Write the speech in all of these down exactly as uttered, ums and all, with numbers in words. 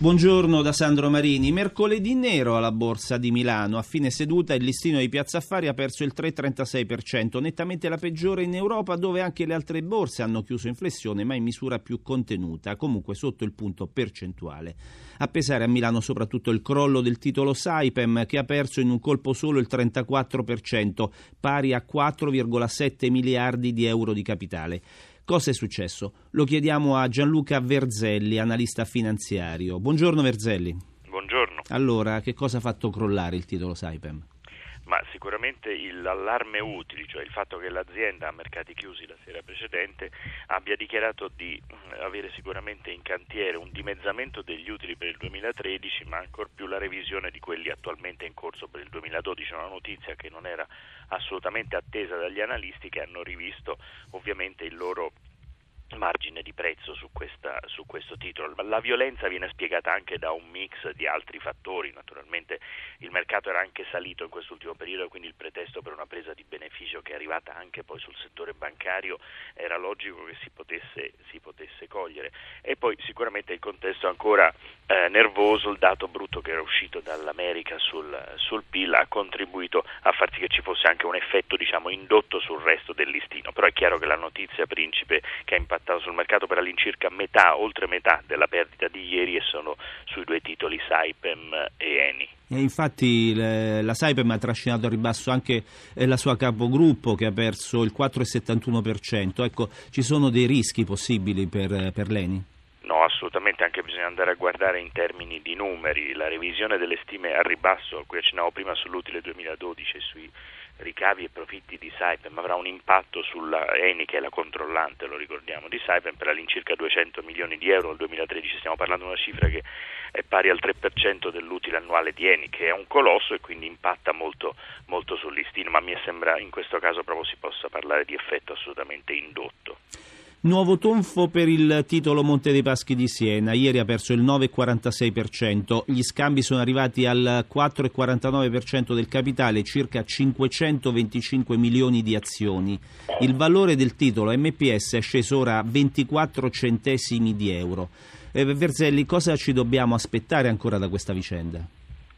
Buongiorno da Sandro Marini. Mercoledì nero alla Borsa di Milano. A fine seduta il listino di Piazza Affari ha perso il tre virgola trentasei per cento, nettamente la peggiore in Europa, dove anche le altre borse hanno chiuso in flessione ma in misura più contenuta, comunque sotto il punto percentuale. A pesare a Milano soprattutto il crollo del titolo Saipem, che ha perso in un colpo solo il trentaquattro per cento, pari a quattro virgola sette miliardi di euro di capitale. Cosa è successo? Lo chiediamo a Gianluca Verzelli, analista finanziario. Buongiorno Verzelli. Buongiorno. Allora, che cosa ha fatto crollare il titolo Saipem? Ma sicuramente l'allarme utili, cioè il fatto che l'azienda a mercati chiusi la sera precedente abbia dichiarato di avere sicuramente in cantiere un dimezzamento degli utili per il duemilatredici, ma ancor più la revisione di quelli attualmente in corso per il duemiladodici, una notizia che non era assolutamente attesa dagli analisti, che hanno rivisto ovviamente il loro margine di prezzo su, questa, su questo titolo. La violenza viene spiegata anche da un mix di altri fattori. Naturalmente il mercato era anche salito in quest'ultimo periodo, quindi il pretesto per una presa di beneficio che è arrivata anche poi sul settore bancario era logico che si potesse, si potesse cogliere. E poi sicuramente il contesto ancora eh, nervoso, il dato brutto che era uscito dall'America sul, sul P I L ha contribuito a far sì che ci fosse anche un effetto, diciamo, indotto sul resto del listino. Però è chiaro che la notizia principe che ha impattato sul mercato per all'incirca metà, oltre metà della perdita di ieri, e sono sui due titoli Saipem e Eni. E infatti la Saipem ha trascinato a ribasso anche la sua capogruppo, che ha perso il quattro virgola settantuno per cento. Ecco, ci sono dei rischi possibili per, per l'Eni? No, assolutamente, anche bisogna andare a guardare in termini di numeri. La revisione delle stime al ribasso, a cui accennavo prima, sull'utile duemiladodici e sui ricavi e profitti di Saipem avrà un impatto sulla Eni, che è la controllante, lo ricordiamo, di Saipem, per all'incirca duecento milioni di euro. Nel duemilatredici stiamo parlando di una cifra che è pari al tre per cento dell'utile annuale di Eni, che è un colosso e quindi impatta molto, molto sul listino, ma mi sembra in questo caso proprio si possa parlare di effetto assolutamente indotto. Nuovo tonfo per il titolo Monte dei Paschi di Siena, ieri ha perso il nove virgola quarantasei per cento, gli scambi sono arrivati al quattro virgola quarantanove per cento del capitale, circa cinquecentoventicinque milioni di azioni. Il valore del titolo M P S è sceso ora a ventiquattro centesimi di euro. Eh, Verzelli, cosa ci dobbiamo aspettare ancora da questa vicenda?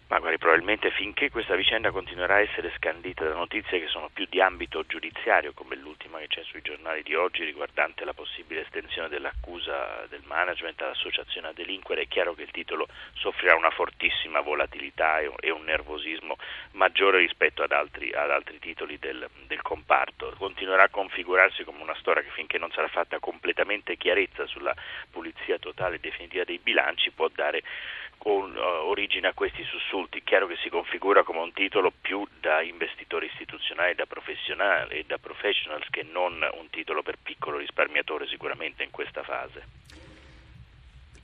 Ma guardi, probabilmente finché questa vicenda continuerà a essere scandita da notizie che sono più di ambito giudiziario, come l'ultima che c'è sui giornali di oggi riguardante la possibile estensione dell'accusa del management all'associazione a delinquere, è chiaro che il titolo soffrirà una fortissima volatilità e un nervosismo maggiore rispetto ad altri, ad altri titoli del, del comparto. Continuerà a configurarsi come una storia che, finché non sarà fatta completamente chiarezza sulla pulizia totale e definitiva dei bilanci, può dare con, uh, origine a questi sussulti. Chiaro che si configura come un titolo più da investitori istituzionali, da professionali e da professionals, che non un titolo per piccolo risparmiatore sicuramente in questa fase.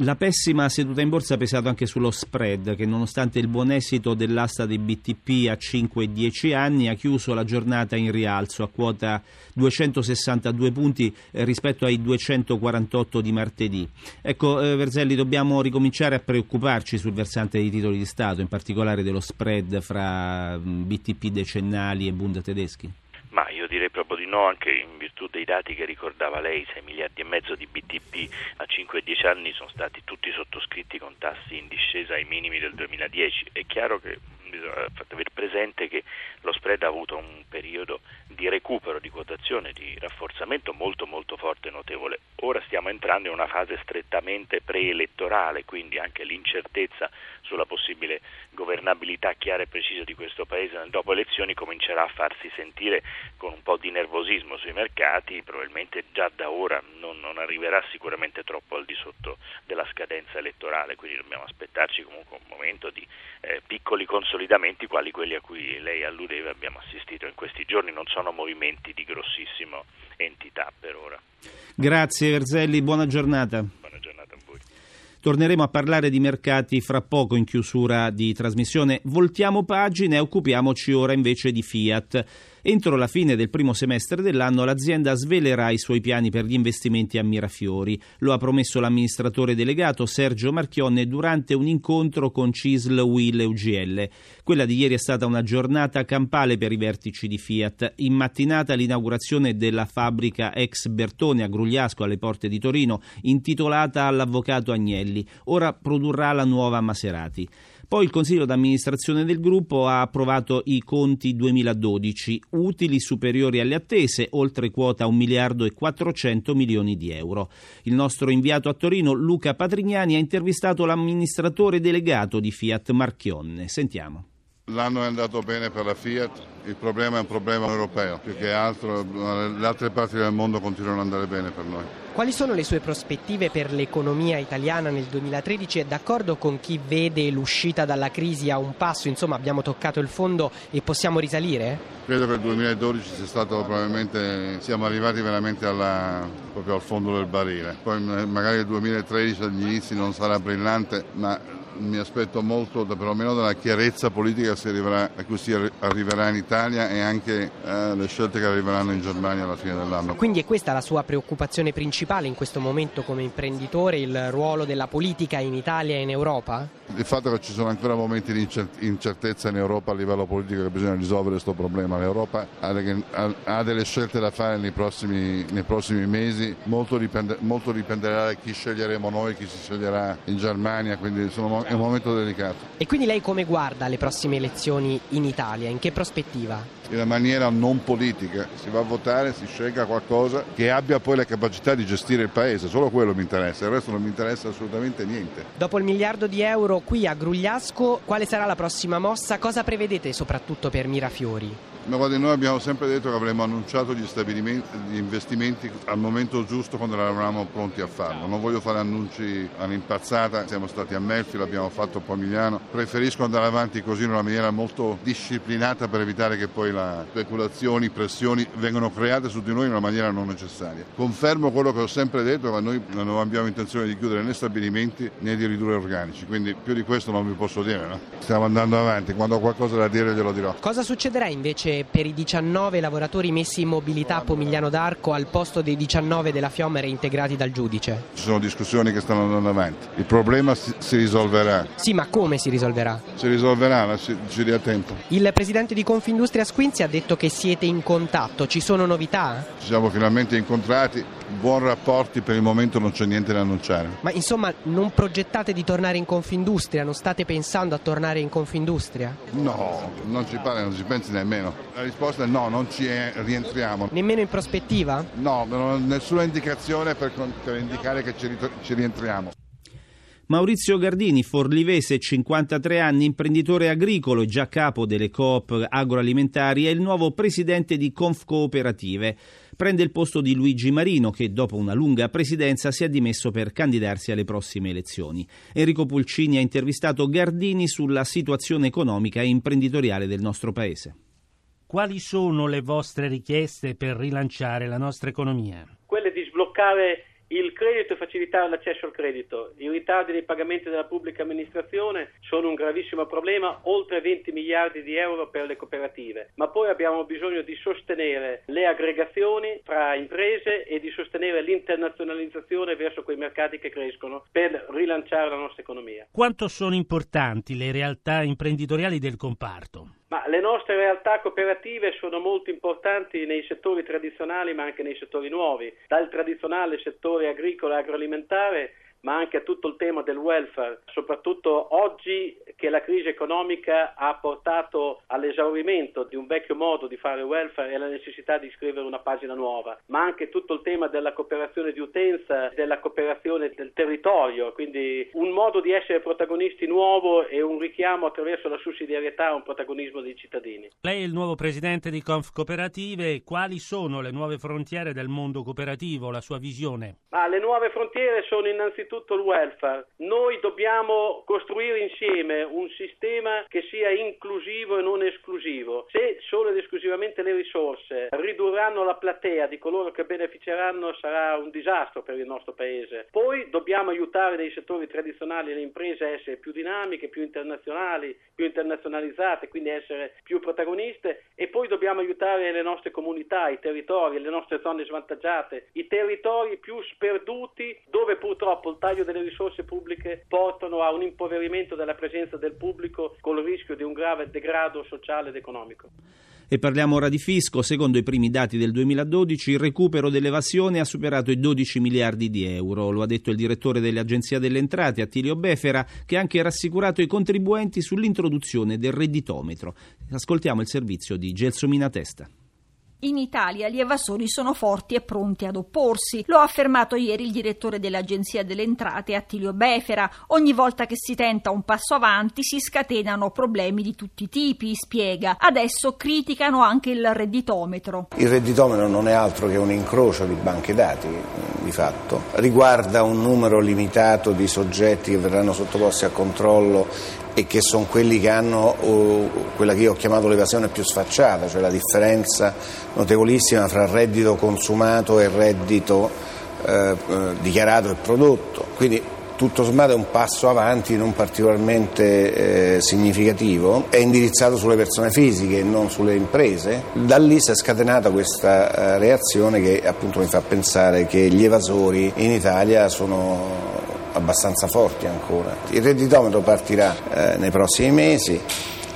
La pessima seduta in borsa ha pesato anche sullo spread, che nonostante il buon esito dell'asta dei B T P a cinque e dieci anni ha chiuso la giornata in rialzo a quota duecentosessantadue punti rispetto ai duecentoquarantotto di martedì. Ecco, eh, Verzelli, dobbiamo ricominciare a preoccuparci sul versante dei titoli di Stato, in particolare dello spread fra B T P decennali e Bund tedeschi? Ma io direi proprio di no, anche in virtù dei dati che ricordava lei. Sei miliardi e mezzo di B T P a cinque e dieci anni sono stati tutti sottoscritti con tassi in discesa ai minimi del duemiladieci. È chiaro che bisogna aver presente che lo spread ha avuto un periodo di recupero, di quotazione, di rafforzamento molto molto forte e notevole. Ora stiamo entrando in una fase strettamente preelettorale, quindi anche l'incertezza sulla possibile governabilità chiara e precisa di questo Paese nel dopo elezioni comincerà a farsi sentire con un po' di nervosismo sui mercati. Probabilmente già da ora non, non arriverà sicuramente troppo al di sotto della scadenza elettorale, quindi dobbiamo aspettarci comunque un momento di eh, piccoli consolidamenti, quali quelli a cui lei alludeva, abbiamo assistito in questi giorni. Non sono movimenti di grossissima entità per ora. Grazie Verzelli, buona giornata. Buona giornata a voi. Torneremo a parlare di mercati fra poco in chiusura di trasmissione. Voltiamo pagina e occupiamoci ora invece di Fiat. Entro la fine del primo semestre dell'anno l'azienda svelerà i suoi piani per gli investimenti a Mirafiori. Lo ha promesso l'amministratore delegato Sergio Marchionne durante un incontro con C I S L, U I L e U G L. Quella di ieri è stata una giornata campale per i vertici di Fiat. In mattinata l'inaugurazione della fabbrica ex Bertone a Grugliasco, alle porte di Torino, intitolata all'avvocato Agnelli. Ora produrrà la nuova Maserati. Poi il Consiglio d'amministrazione del gruppo ha approvato i conti duemiladodici, utili superiori alle attese, oltre quota un miliardo e quattrocento milioni di euro. Il nostro inviato a Torino, Luca Patrignani, ha intervistato l'amministratore delegato di Fiat, Marchionne. Sentiamo. L'anno è andato bene per la Fiat, il problema è un problema europeo, più che altro le altre parti del mondo continuano ad andare bene per noi. Quali sono le sue prospettive per l'economia italiana nel duemilatredici? È d'accordo con chi vede l'uscita dalla crisi a un passo, insomma abbiamo toccato il fondo e possiamo risalire? Credo che il duemiladodici sia stato probabilmente, siamo arrivati veramente alla, proprio al fondo del barile. Poi magari il duemilatredici agli inizi non sarà brillante, ma mi aspetto molto, perlomeno, dalla chiarezza politica si arriverà, a cui si arriverà in Italia e anche eh, le scelte che arriveranno in Germania alla fine dell'anno. Quindi è questa la sua preoccupazione principale in questo momento come imprenditore, il ruolo della politica in Italia e in Europa? Il fatto che ci sono ancora momenti di incertezza in Europa a livello politico, che bisogna risolvere questo problema. L'Europa ha delle scelte da fare nei prossimi, nei prossimi mesi, molto, dipende, molto dipenderà da chi sceglieremo noi, chi si sceglierà in Germania, quindi sono, è un momento delicato. E quindi lei come guarda le prossime elezioni in Italia? In che prospettiva? In una maniera non politica, si va a votare, si scelga qualcosa che abbia poi la capacità di gestire il paese, solo quello mi interessa, il resto non mi interessa assolutamente niente. Dopo il miliardo di euro qui a Grugliasco, quale sarà la prossima mossa? Cosa prevedete soprattutto per Mirafiori? Ma guarda, noi abbiamo sempre detto che avremmo annunciato gli, gli investimenti al momento giusto quando eravamo pronti a farlo. Non voglio fare annunci all'impazzata, siamo stati a Melfi, l'abbiamo fatto a Pomigliano. Preferisco andare avanti così in una maniera molto disciplinata per evitare che poi le speculazioni, pressioni vengano create su di noi in una maniera non necessaria. Confermo quello che ho sempre detto, ma noi non abbiamo intenzione di chiudere né stabilimenti né di ridurre organici, quindi più di questo non vi posso dire, no? Stiamo andando avanti, quando ho qualcosa da dire glielo dirò. Cosa succederà invece per i diciannove lavoratori messi in mobilità a Pomigliano d'Arco al posto dei diciannove della Fiomere integrati dal giudice? Ci sono discussioni che stanno andando avanti, il problema si, si risolverà. Sì, ma come si risolverà? Si risolverà, ma ci, ci dia tempo. Il presidente di Confindustria Squinzi ha detto che siete in contatto, ci sono novità? Ci siamo finalmente incontrati, buon rapporti, per il momento non c'è niente da annunciare. Ma insomma non progettate di tornare in Confindustria, non state pensando a tornare in Confindustria? No, non ci pare, non ci pensi nemmeno. La risposta è no, non ci è, rientriamo. Nemmeno in prospettiva? No, non ho nessuna indicazione per, per indicare che ci, ci rientriamo. Maurizio Gardini, forlivese, cinquantatré anni, imprenditore agricolo e già capo delle coop agroalimentari, è il nuovo presidente di Confcooperative. Prende il posto di Luigi Marino, che dopo una lunga presidenza si è dimesso per candidarsi alle prossime elezioni. Enrico Pulcini ha intervistato Gardini sulla situazione economica e imprenditoriale del nostro paese. Quali sono le vostre richieste per rilanciare la nostra economia? Quelle di sbloccare il credito e facilitare l'accesso al credito. I ritardi dei pagamenti della pubblica amministrazione sono un gravissimo problema, oltre venti miliardi di euro per le cooperative. Ma poi abbiamo bisogno di sostenere le aggregazioni tra imprese e di sostenere l'internazionalizzazione verso quei mercati che crescono per rilanciare la nostra economia. Quanto sono importanti le realtà imprenditoriali del comparto? Ma le nostre realtà cooperative sono molto importanti nei settori tradizionali ma anche nei settori nuovi, dal tradizionale settore agricolo e agroalimentare ma anche a tutto il tema del welfare, soprattutto oggi che la crisi economica ha portato all'esaurimento di un vecchio modo di fare welfare e alla necessità di scrivere una pagina nuova, ma anche tutto il tema della cooperazione di utenza, della cooperazione del territorio, quindi un modo di essere protagonisti nuovo e un richiamo attraverso la sussidiarietà a un protagonismo dei cittadini. Lei è il nuovo presidente di Confcooperative, quali sono le nuove frontiere del mondo cooperativo, la sua visione? Ma le nuove frontiere sono innanzitutto tutto il welfare. Noi dobbiamo costruire insieme un sistema che sia inclusivo e non esclusivo. Se solo ed esclusivamente le risorse ridurranno la platea di coloro che beneficeranno, sarà un disastro per il nostro paese. Poi dobbiamo aiutare nei settori tradizionali le imprese a essere più dinamiche, più internazionali, più internazionalizzate, quindi essere più protagoniste, e poi dobbiamo aiutare le nostre comunità, i territori, le nostre zone svantaggiate, i territori più sperduti, dove purtroppo il taglio delle risorse pubbliche portano a un impoverimento della presenza del pubblico, col rischio di un grave degrado sociale ed economico. E parliamo ora di fisco. Secondo i primi dati del duemiladodici, il recupero dell'evasione ha superato i dodici miliardi di euro. Lo ha detto il direttore dell'Agenzia delle Entrate, Attilio Befera, che ha anche rassicurato i contribuenti sull'introduzione del redditometro. Ascoltiamo il servizio di Gelsomina Testa. In Italia gli evasori sono forti e pronti ad opporsi. Lo ha affermato ieri il direttore dell'Agenzia delle Entrate, Attilio Befera. Ogni volta che si tenta un passo avanti si scatenano problemi di tutti i tipi, spiega. Adesso criticano anche il redditometro. Il redditometro non è altro che un incrocio di banche dati, di fatto. Riguarda un numero limitato di soggetti che verranno sottoposti a controllo e che sono quelli che hanno oh, quella che io ho chiamato l'evasione più sfacciata, cioè la differenza notevolissima fra reddito consumato e reddito eh, dichiarato e prodotto. Quindi tutto sommato è un passo avanti non particolarmente eh, significativo, è indirizzato sulle persone fisiche e non sulle imprese. Da lì si è scatenata questa eh, reazione che appunto mi fa pensare che gli evasori in Italia sono abbastanza forti ancora. Il redditometro partirà eh, nei prossimi mesi.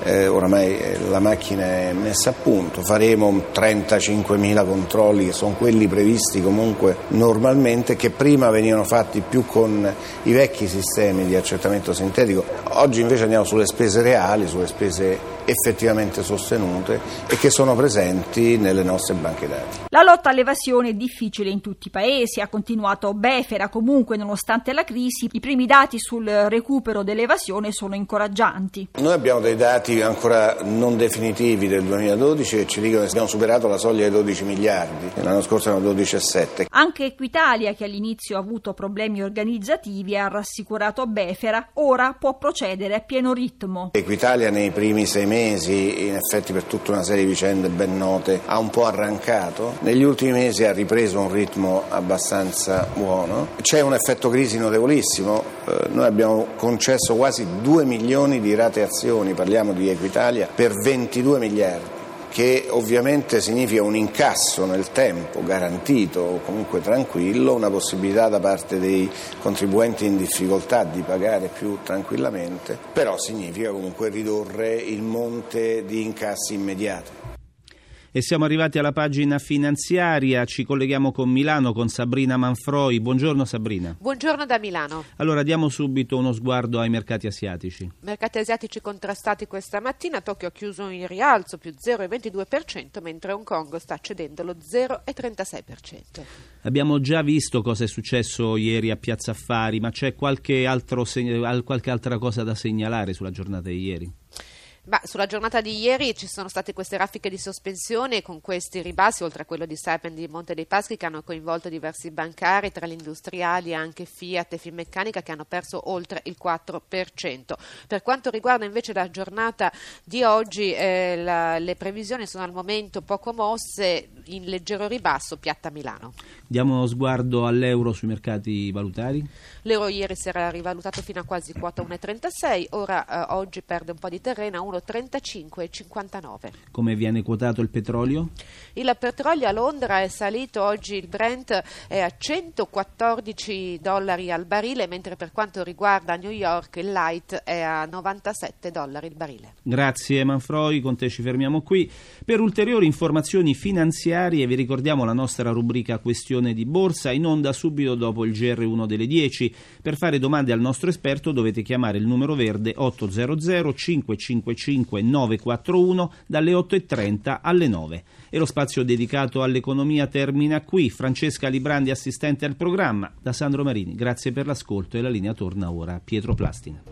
Eh, oramai la macchina è messa a punto, faremo trentacinquemila controlli, che sono quelli previsti comunque normalmente, che prima venivano fatti più con i vecchi sistemi di accertamento sintetico. Oggi invece andiamo sulle spese reali, sulle spese effettivamente sostenute e che sono presenti nelle nostre banche dati. La lotta all'evasione è difficile in tutti i paesi, ha continuato Befera. Comunque, nonostante la crisi, i primi dati sul recupero dell'evasione sono incoraggianti. Noi abbiamo dei dati ancora non definitivi del duemiladodici e ci dicono che abbiamo superato la soglia dei dodici miliardi, l'anno scorso erano dodici virgola sette. Anche Equitalia, che all'inizio ha avuto problemi organizzativi, ha rassicurato Befera, ora può procedere a pieno ritmo. Equitalia nei primi sei mesi, in effetti per tutta una serie di vicende ben note, ha un po' arrancato, negli ultimi mesi ha ripreso un ritmo abbastanza buono. C'è un effetto crisi notevolissimo, eh, noi abbiamo concesso quasi due milioni di rateazioni, parliamo di Equitalia, per ventidue miliardi. Che ovviamente significa un incasso nel tempo garantito o comunque tranquillo, una possibilità da parte dei contribuenti in difficoltà di pagare più tranquillamente, però significa comunque ridurre il monte di incassi immediati. E siamo arrivati alla pagina finanziaria, ci colleghiamo con Milano, con Sabrina Manfroi. Buongiorno Sabrina. Buongiorno da Milano. Allora diamo subito uno sguardo ai mercati asiatici. Mercati asiatici contrastati questa mattina, Tokyo ha chiuso in rialzo più zero virgola ventidue per cento, mentre Hong Kong sta cedendo lo zero virgola trentasei per cento. Abbiamo già visto cosa è successo ieri a Piazza Affari, ma c'è qualche, altro, qualche altra cosa da segnalare sulla giornata di ieri? Ma sulla giornata di ieri ci sono state queste raffiche di sospensione con questi ribassi, oltre a quello di Saipem di Monte dei Paschi, che hanno coinvolto diversi bancari, tra gli industriali anche Fiat e Finmeccanica, che hanno perso oltre il quattro per cento. Per quanto riguarda invece la giornata di oggi, eh, la, le previsioni sono al momento poco mosse, in leggero ribasso, piatta Milano. Diamo uno sguardo all'euro sui mercati valutari. L'euro ieri si era rivalutato fino a quasi quota uno virgola trentasei, ora eh, oggi perde un po' di terreno, trentacinque virgola cinquantanove. Come viene quotato il petrolio? Il petrolio a Londra è salito oggi, il Brent è a centoquattordici dollari al barile, mentre per quanto riguarda New York il light è a novantasette dollari il barile. Grazie Manfroi, con te ci fermiamo qui. Per ulteriori informazioni finanziarie vi ricordiamo la nostra rubrica Questione di Borsa, in onda subito dopo il G R uno delle dieci. Per fare domande al nostro esperto dovete chiamare il numero verde otto zero zero cinque cinque cinque nove quattro uno dalle otto e trenta alle nove. E lo spazio dedicato all'economia termina qui. Francesca Librandi, assistente al programma, da Sandro Marini. Grazie per l'ascolto e la linea torna ora a Pietro Plastina.